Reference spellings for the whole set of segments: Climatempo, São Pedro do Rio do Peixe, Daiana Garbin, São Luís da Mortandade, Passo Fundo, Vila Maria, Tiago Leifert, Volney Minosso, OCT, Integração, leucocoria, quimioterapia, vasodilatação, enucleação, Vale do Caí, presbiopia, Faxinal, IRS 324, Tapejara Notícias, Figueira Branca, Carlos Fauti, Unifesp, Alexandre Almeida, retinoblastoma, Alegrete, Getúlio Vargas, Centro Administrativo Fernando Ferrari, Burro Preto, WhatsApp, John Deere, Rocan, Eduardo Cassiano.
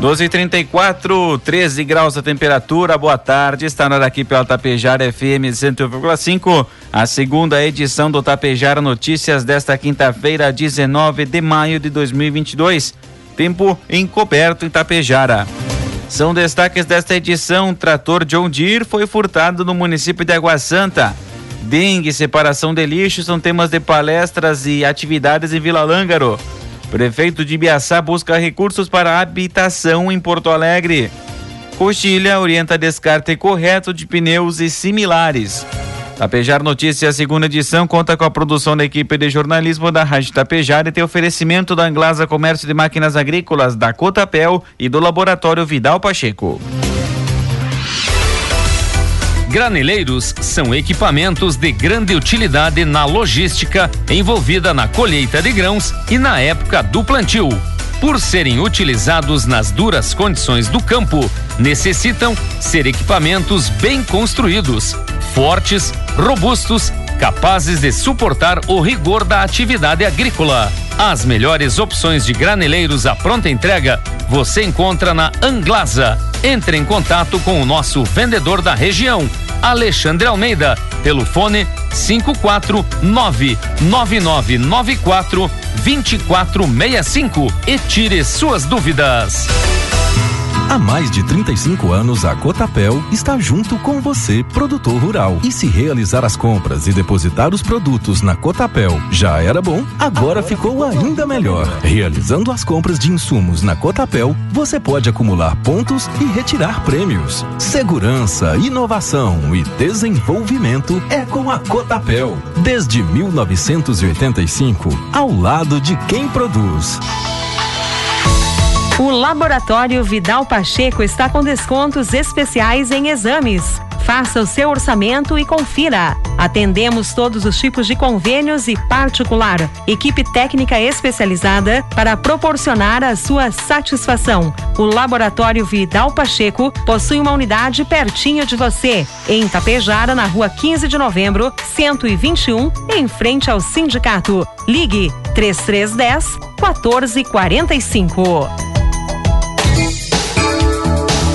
Doze e 34, 13 graus a temperatura, boa tarde, está na hora aqui pela Tapejara FM 101,5, a segunda edição do Tapejara Notícias desta quinta-feira, 19 de maio de 2022, tempo encoberto em Tapejara. São destaques desta edição: trator John Deere foi furtado no município de Água Santa, dengue e separação de lixo são temas de palestras e atividades em Vila Lângaro. Prefeito de Biaçá busca recursos para habitação em Porto Alegre. Coxilha orienta descarte correto de pneus e similares. Tapejara Notícias, segunda edição, conta com a produção da equipe de jornalismo da Rádio Tapejara e tem oferecimento da Anglasa Comércio de Máquinas Agrícolas, da Cotapel e do Laboratório Vidal Pacheco. Graneleiros são equipamentos de grande utilidade na logística envolvida na colheita de grãos e na época do plantio. Por serem utilizados nas duras condições do campo, necessitam ser equipamentos bem construídos, fortes, robustos, capazes de suportar o rigor da atividade agrícola. As melhores opções de graneleiros à pronta entrega você encontra na Anglasa. Entre em contato com o nosso vendedor da região, Alexandre Almeida, pelo fone 549-9994-2465 e tire suas dúvidas. Há mais de 35 anos, a Cotapel está junto com você, produtor rural. E se realizar as compras e depositar os produtos na Cotapel já era bom, agora ficou ainda melhor. Realizando as compras de insumos na Cotapel, você pode acumular pontos e retirar prêmios. Segurança, inovação e desenvolvimento é com a Cotapel. Desde 1985, ao lado de quem produz. O Laboratório Vidal Pacheco está com descontos especiais em exames. Faça o seu orçamento e confira. Atendemos todos os tipos de convênios e particular. Equipe técnica especializada para proporcionar a sua satisfação. O Laboratório Vidal Pacheco possui uma unidade pertinho de você, em Tapejara, na rua 15 de novembro, 121, em frente ao sindicato. Ligue 3310-1445.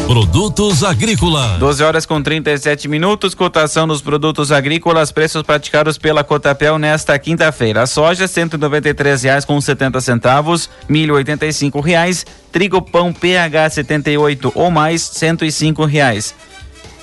Produtos agrícolas. 12 horas com 37 minutos, cotação dos produtos agrícolas, preços praticados pela Cotapel nesta quinta-feira. A soja, R$ 193,70, milho, R$ 85,00, trigo pão PH 78 ou mais, R$ 105,00.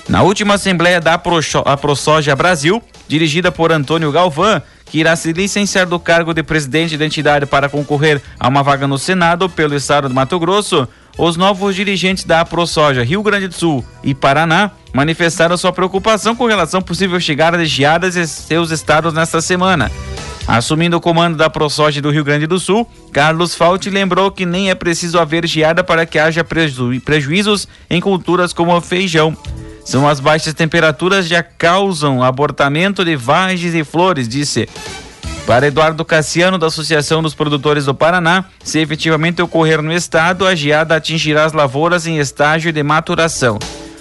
Na última assembleia da ProSoja Brasil, dirigida por Antônio Galvão, que irá se licenciar do cargo de presidente da entidade para concorrer a uma vaga no Senado pelo estado do Mato Grosso, os novos dirigentes da ProSoja Rio Grande do Sul e Paraná manifestaram sua preocupação com relação à possível chegada de geadas em seus estados nesta semana. Assumindo o comando da ProSoja do Rio Grande do Sul, Carlos Fauti lembrou que nem é preciso haver geada para que haja prejuízos em culturas como o feijão. São as baixas temperaturas já causam abortamento de vagens e flores, disse. Para Eduardo Cassiano, da Associação dos Produtores do Paraná, se efetivamente ocorrer no estado, a geada atingirá as lavouras em estágio de maturação.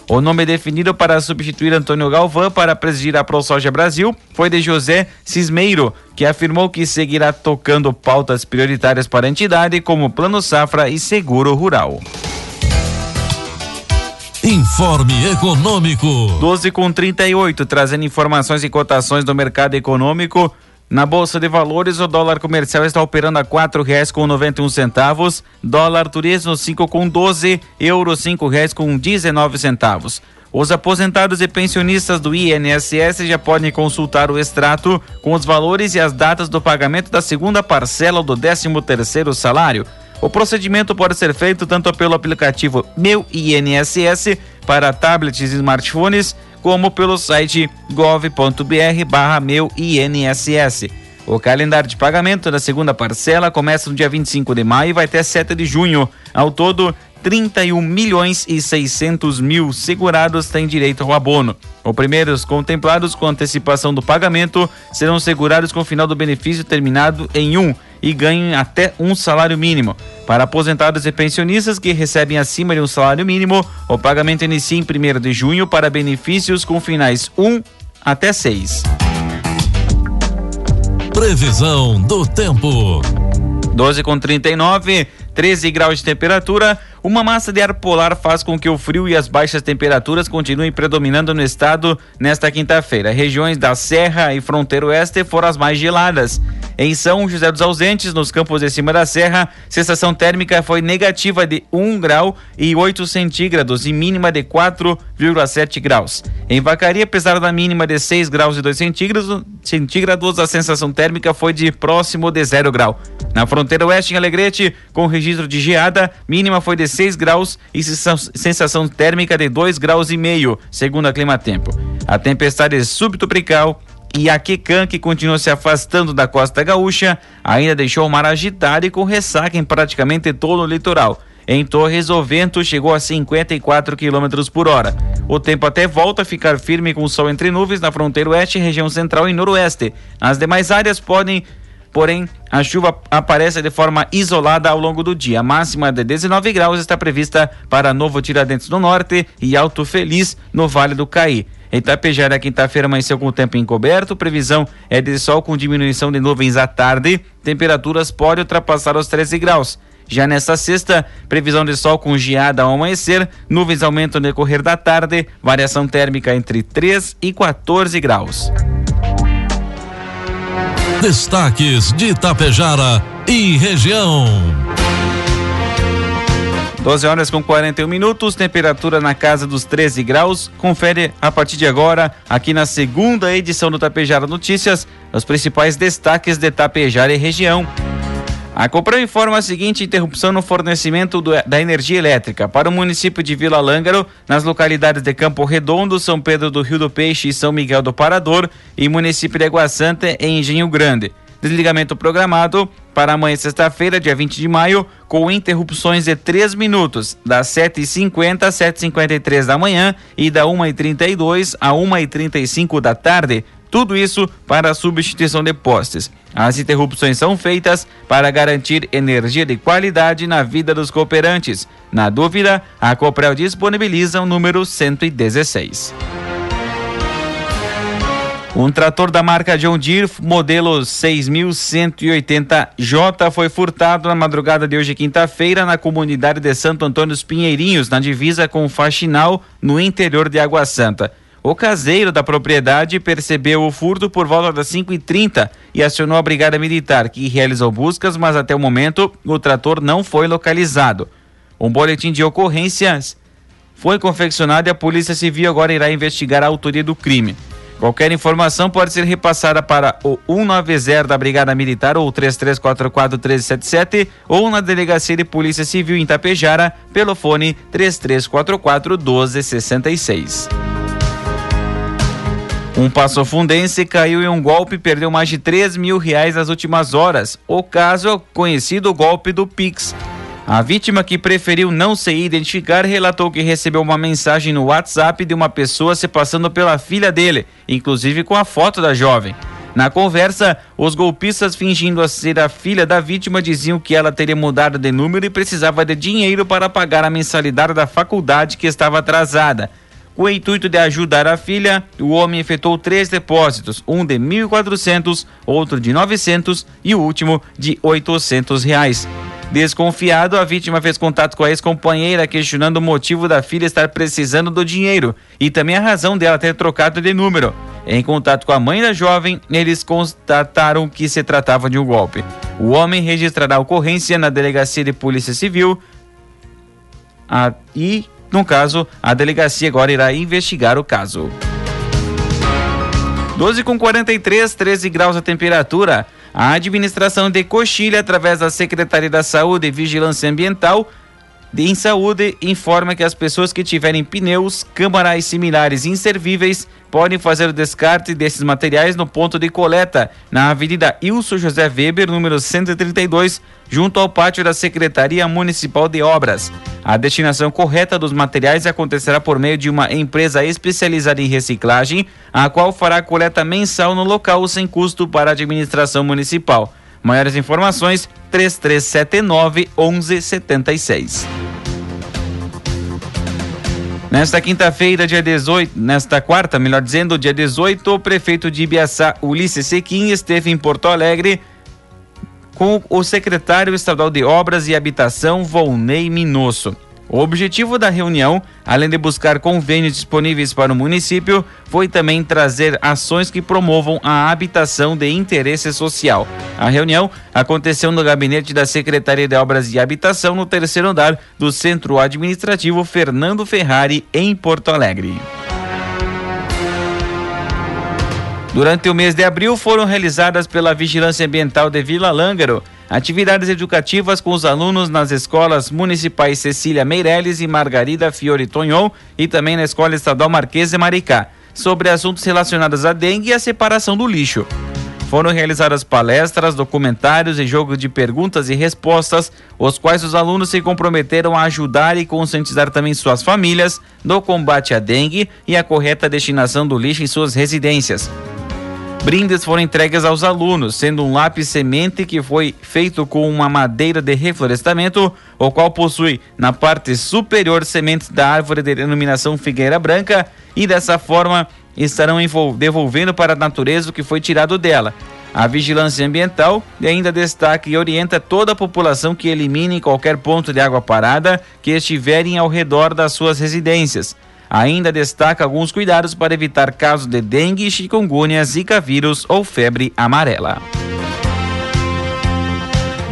O nome definido para substituir Antônio Galvão para presidir a ProSoja Brasil foi de José Cismeiro, que afirmou que seguirá tocando pautas prioritárias para a entidade, como Plano Safra e Seguro Rural. Informe Econômico. 12:38, trazendo informações e cotações do mercado econômico. Na Bolsa de Valores, o dólar comercial está operando a R$4,91, dólar turismo 5,12, euro R$5,19. Os aposentados e pensionistas do INSS já podem consultar o extrato com os valores e as datas do pagamento da segunda parcela do 13º salário. O procedimento pode ser feito tanto pelo aplicativo Meu INSS para tablets e smartphones, como pelo site gov.br/meu INSS. O calendário de pagamento da segunda parcela começa no dia 25 de maio e vai até 7 de junho. Ao todo, 31.600.000 segurados têm direito ao abono. Os primeiros contemplados com antecipação do pagamento serão segurados com o final do benefício terminado em 1 e ganham até um salário mínimo. Para aposentados e pensionistas que recebem acima de um salário mínimo, o pagamento inicia em 1º de junho para benefícios com finais 1 até 6. Previsão do tempo. 12,39, 13 graus de temperatura. Uma massa de ar polar faz com que o frio e as baixas temperaturas continuem predominando no estado nesta quinta-feira. Regiões da Serra e Fronteira Oeste foram as mais geladas. Em São José dos Ausentes, nos campos de cima da serra, sensação térmica foi negativa de 1 grau e 8 centígrados e mínima de 4,7 graus. Em Vacaria, apesar da mínima de 6 graus e 2 centígrados, a sensação térmica foi de próximo de 0 grau. Na Fronteira Oeste, em Alegrete, com registro de geada, mínima foi de 6 graus e sensação térmica de 2 graus e meio, segundo a Climatempo. A tempestade subtropical e a Quecã, que continua se afastando da costa gaúcha, ainda deixou o mar agitado e com ressaca em praticamente todo o litoral. Em Torres, o vento chegou a 54 km por hora. O tempo até volta a ficar firme com o sol entre nuvens na fronteira oeste, região central e noroeste. Nas demais áreas porém, a chuva aparece de forma isolada ao longo do dia. A máxima de 19 graus está prevista para Novo Tiradentes do Norte e Alto Feliz, no Vale do Caí. Em Tapejara, quinta-feira amanheceu com o tempo encoberto. Previsão é de sol com diminuição de nuvens à tarde. Temperaturas podem ultrapassar os 13 graus. Já nesta sexta, previsão de sol com geada ao amanhecer. Nuvens aumentam no decorrer da tarde. Variação térmica entre 3 e 14 graus. Destaques de Tapejara e região. 12h41, temperatura na casa dos 13 graus. Confere a partir de agora, aqui na segunda edição do Tapejara Notícias, os principais destaques de Tapejara e região. A Comprão informa a seguinte interrupção no fornecimento da energia elétrica para o município de Vila Lângaro, nas localidades de Campo Redondo, São Pedro do Rio do Peixe e São Miguel do Parador, e município de Água Santa em Engenho Grande. Desligamento programado para amanhã, sexta-feira, dia 20 de maio, com interrupções de 3 minutos, das 7h50 às 7h53 da manhã e da 1h32 à 1h35 da tarde. Tudo isso para a substituição de postes. As interrupções são feitas para garantir energia de qualidade na vida dos cooperantes. Na dúvida, a Copel disponibiliza o número 116. Um trator da marca John Deere, modelo 6180J, foi furtado na madrugada de hoje, quinta-feira, na comunidade de Santo Antônio dos Pinheirinhos, na divisa com o Faxinal, no interior de Água Santa. O caseiro da propriedade percebeu o furto por volta das 5h30 e acionou a Brigada Militar, que realizou buscas, mas até o momento o trator não foi localizado. Um boletim de ocorrências foi confeccionado e a Polícia Civil agora irá investigar a autoria do crime. Qualquer informação pode ser repassada para o 190 da Brigada Militar ou 3344-1377 ou na Delegacia de Polícia Civil em Tapejara pelo fone 3344-1266. Um passofundense caiu em um golpe e perdeu mais de R$3 mil nas últimas horas. O caso é o conhecido golpe do Pix. A vítima, que preferiu não se identificar, relatou que recebeu uma mensagem no WhatsApp de uma pessoa se passando pela filha dele, inclusive com a foto da jovem. Na conversa, os golpistas, fingindo ser a filha da vítima, diziam que ela teria mudado de número e precisava de dinheiro para pagar a mensalidade da faculdade que estava atrasada. Com o intuito de ajudar a filha, o homem efetuou 3 depósitos, um de R$1.400, outro de R$900 e o último de R$800. Desconfiado, a vítima fez contato com a ex-companheira, questionando o motivo da filha estar precisando do dinheiro e também a razão dela ter trocado de número. Em contato com a mãe da jovem, eles constataram que se tratava de um golpe. O homem registrará a ocorrência na Delegacia de Polícia Civil e... No caso, a delegacia agora irá investigar o caso. 12h43, 13 graus a temperatura. A administração de Coxilha, através da Secretaria da Saúde e Vigilância Ambiental, Em saúde, informa que as pessoas que tiverem pneus, câmarais similares inservíveis podem fazer o descarte desses materiais no ponto de coleta, na Avenida Ilso José Weber, número 132, junto ao pátio da Secretaria Municipal de Obras. A destinação correta dos materiais acontecerá por meio de uma empresa especializada em reciclagem, a qual fará coleta mensal no local sem custo para a administração municipal. Maiores informações, 3379-1176. Nesta quarta, dia 18, o prefeito de Biaçá, Ulisses Sequim, esteve em Porto Alegre com o secretário estadual de Obras e Habitação, Volney Minosso. O objetivo da reunião, além de buscar convênios disponíveis para o município, foi também trazer ações que promovam a habitação de interesse social. A reunião aconteceu no gabinete da Secretaria de Obras e Habitação, no terceiro andar do Centro Administrativo Fernando Ferrari, em Porto Alegre. Durante o mês de abril, foram realizadas pela Vigilância Ambiental de Vila Lângaro atividades educativas com os alunos nas escolas municipais Cecília Meirelles e Margarida Fiore Tonhon e também na Escola Estadual Marquês de Maricá, sobre assuntos relacionados à dengue e à separação do lixo. Foram realizadas palestras, documentários e jogo de perguntas e respostas, os quais os alunos se comprometeram a ajudar e conscientizar também suas famílias no combate à dengue e à correta destinação do lixo em suas residências. Brindes foram entregues aos alunos, sendo um lápis semente que foi feito com uma madeira de reflorestamento, o qual possui na parte superior sementes da árvore de denominação Figueira Branca, e dessa forma estarão devolvendo para a natureza o que foi tirado dela. A Vigilância Ambiental ainda destaca e orienta toda a população que elimine qualquer ponto de água parada que estiverem ao redor das suas residências. Ainda destaca alguns cuidados para evitar casos de dengue, chikungunya, zika vírus ou febre amarela.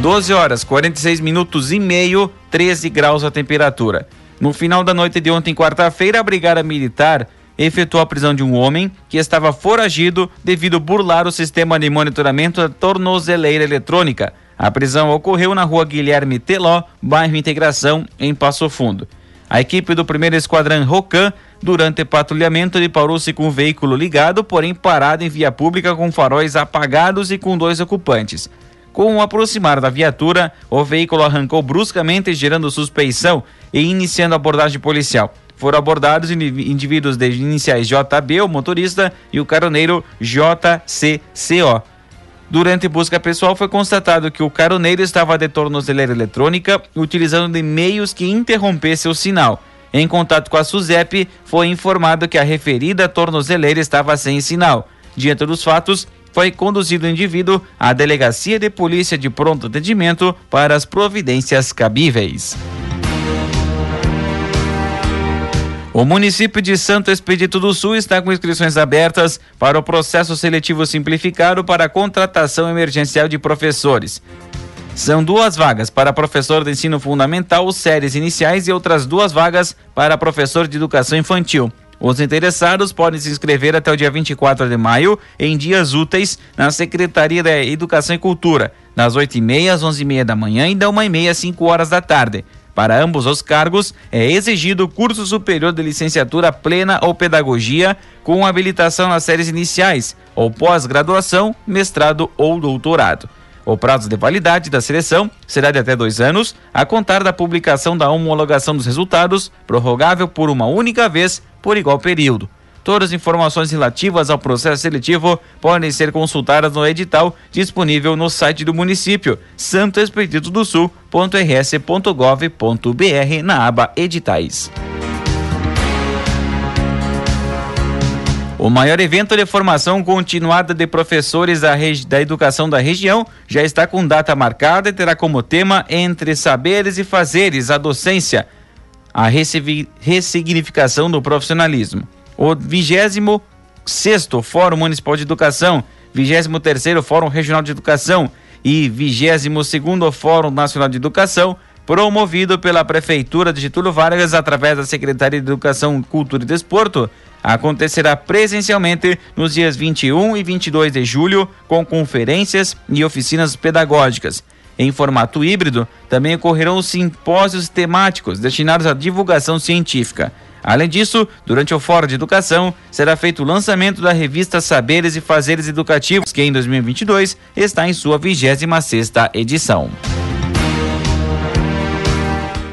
12h46, 13 graus a temperatura. No final da noite de ontem, quarta-feira, a Brigada Militar efetuou a prisão de um homem que estava foragido devido a burlar o sistema de monitoramento da tornozeleira eletrônica. A prisão ocorreu na Rua Guilherme Teló, bairro Integração, em Passo Fundo. A equipe do 1º Esquadrão Rocan, durante patrulhamento, deparou-se com um veículo ligado, porém parado em via pública com faróis apagados e com 2 ocupantes. Com o aproximar da viatura, o veículo arrancou bruscamente, gerando suspeição e iniciando a abordagem policial. Foram abordados indivíduos de iniciais JB, o motorista, e o caroneiro JCCO. Durante busca pessoal, foi constatado que o caroneiro estava de tornozeleira eletrônica, utilizando de meios que interrompesse o sinal. Em contato com a SUSEP, foi informado que a referida tornozeleira estava sem sinal. Diante dos fatos, foi conduzido o indivíduo à Delegacia de Polícia de Pronto Atendimento para as providências cabíveis. O município de Santo Expedito do Sul está com inscrições abertas para o processo seletivo simplificado para a contratação emergencial de professores. São 2 vagas para professor de ensino fundamental, séries iniciais, e outras 2 vagas para professor de educação infantil. Os interessados podem se inscrever até o dia 24 de maio, em dias úteis, na Secretaria da Educação e Cultura, das 8h30 às 11h30 da manhã e da 1h30 às 5h da tarde. Para ambos os cargos, é exigido curso superior de licenciatura plena ou pedagogia, com habilitação nas séries iniciais, ou pós-graduação, mestrado ou doutorado. O prazo de validade da seleção será de até 2 anos, a contar da publicação da homologação dos resultados, prorrogável por uma única vez por igual período. Todas as informações relativas ao processo seletivo podem ser consultadas no edital disponível no site do município, santoexpeditodosul.rs.gov.br, na aba Editais. O maior evento de formação continuada de professores da educação da região já está com data marcada e terá como tema "Entre saberes e fazeres, a docência, a ressignificação do profissionalismo". O 26º Fórum Municipal de Educação, 23º Fórum Regional de Educação e 22º Fórum Nacional de Educação, promovido pela Prefeitura de Getúlio Vargas através da Secretaria de Educação, Cultura e Desporto, acontecerá presencialmente nos dias 21 e 22 de julho, com conferências e oficinas pedagógicas. Em formato híbrido, também ocorrerão simpósios temáticos destinados à divulgação científica. Além disso, durante o Fórum de Educação, será feito o lançamento da revista Saberes e Fazeres Educativos, que em 2022 está em sua 26ª edição.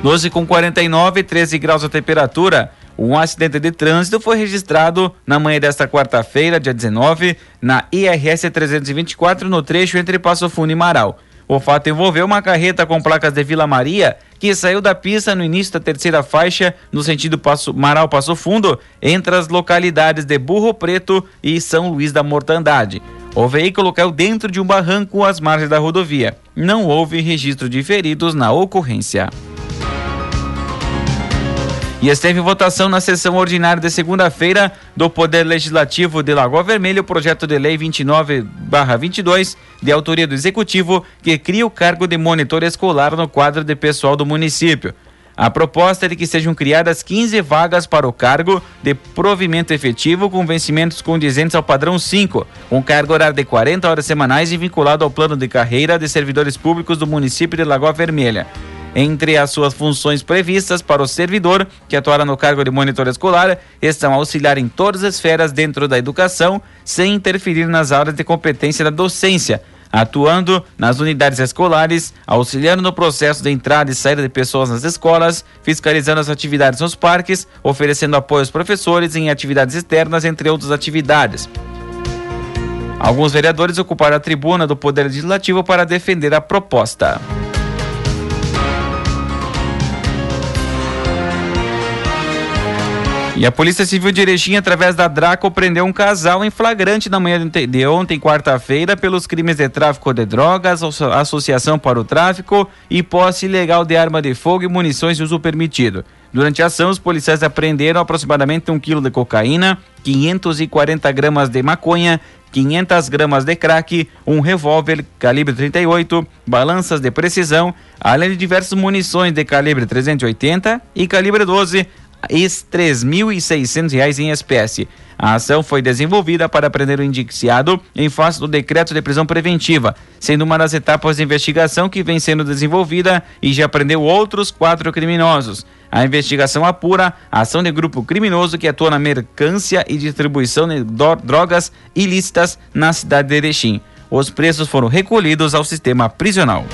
12,49, 13 graus a temperatura. Um acidente de trânsito foi registrado na manhã desta quarta-feira, dia 19, na IRS 324, no trecho entre Passo Fundo e Marau. O fato envolveu uma carreta com placas de Vila Maria, que saiu da pista no início da terceira faixa, no sentido Marau-Passo Fundo, entre as localidades de Burro Preto e São Luís da Mortandade. O veículo caiu dentro de um barranco às margens da rodovia. Não houve registro de feridos na ocorrência. E esteve em votação na sessão ordinária de segunda-feira do Poder Legislativo de Lagoa Vermelha o projeto de lei 29/22, de autoria do Executivo, que cria o cargo de monitor escolar no quadro de pessoal do município. A proposta é de que sejam criadas 15 vagas para o cargo de provimento efetivo com vencimentos condizentes ao padrão 5, com carga horária de 40 horas semanais e vinculado ao plano de carreira de servidores públicos do município de Lagoa Vermelha. Entre as suas funções previstas para o servidor, que atuará no cargo de monitor escolar, estão auxiliar em todas as esferas dentro da educação, sem interferir nas áreas de competência da docência, atuando nas unidades escolares, auxiliando no processo de entrada e saída de pessoas nas escolas, fiscalizando as atividades nos parques, oferecendo apoio aos professores em atividades externas, entre outras atividades. Alguns vereadores ocuparam a tribuna do Poder Legislativo para defender a proposta. E a Polícia Civil de Erechim, através da Draco, prendeu um casal em flagrante na manhã de ontem, quarta-feira, pelos crimes de tráfico de drogas, associação para o tráfico e posse ilegal de arma de fogo e munições de uso permitido. Durante a ação, os policiais apreenderam aproximadamente 1 quilo de cocaína, 540 gramas de maconha, 500 gramas de crack, um revólver calibre 38, balanças de precisão, além de diversas munições de calibre 380 e calibre 12, R$ 3.600 em espécie. A ação foi desenvolvida para prender o indiciado em face do decreto de prisão preventiva, sendo uma das etapas de investigação que vem sendo desenvolvida e já prendeu outros 4 criminosos. A investigação apura a ação de grupo criminoso que atua na mercância e distribuição de drogas ilícitas na cidade de Erechim. Os presos foram recolhidos ao sistema prisional.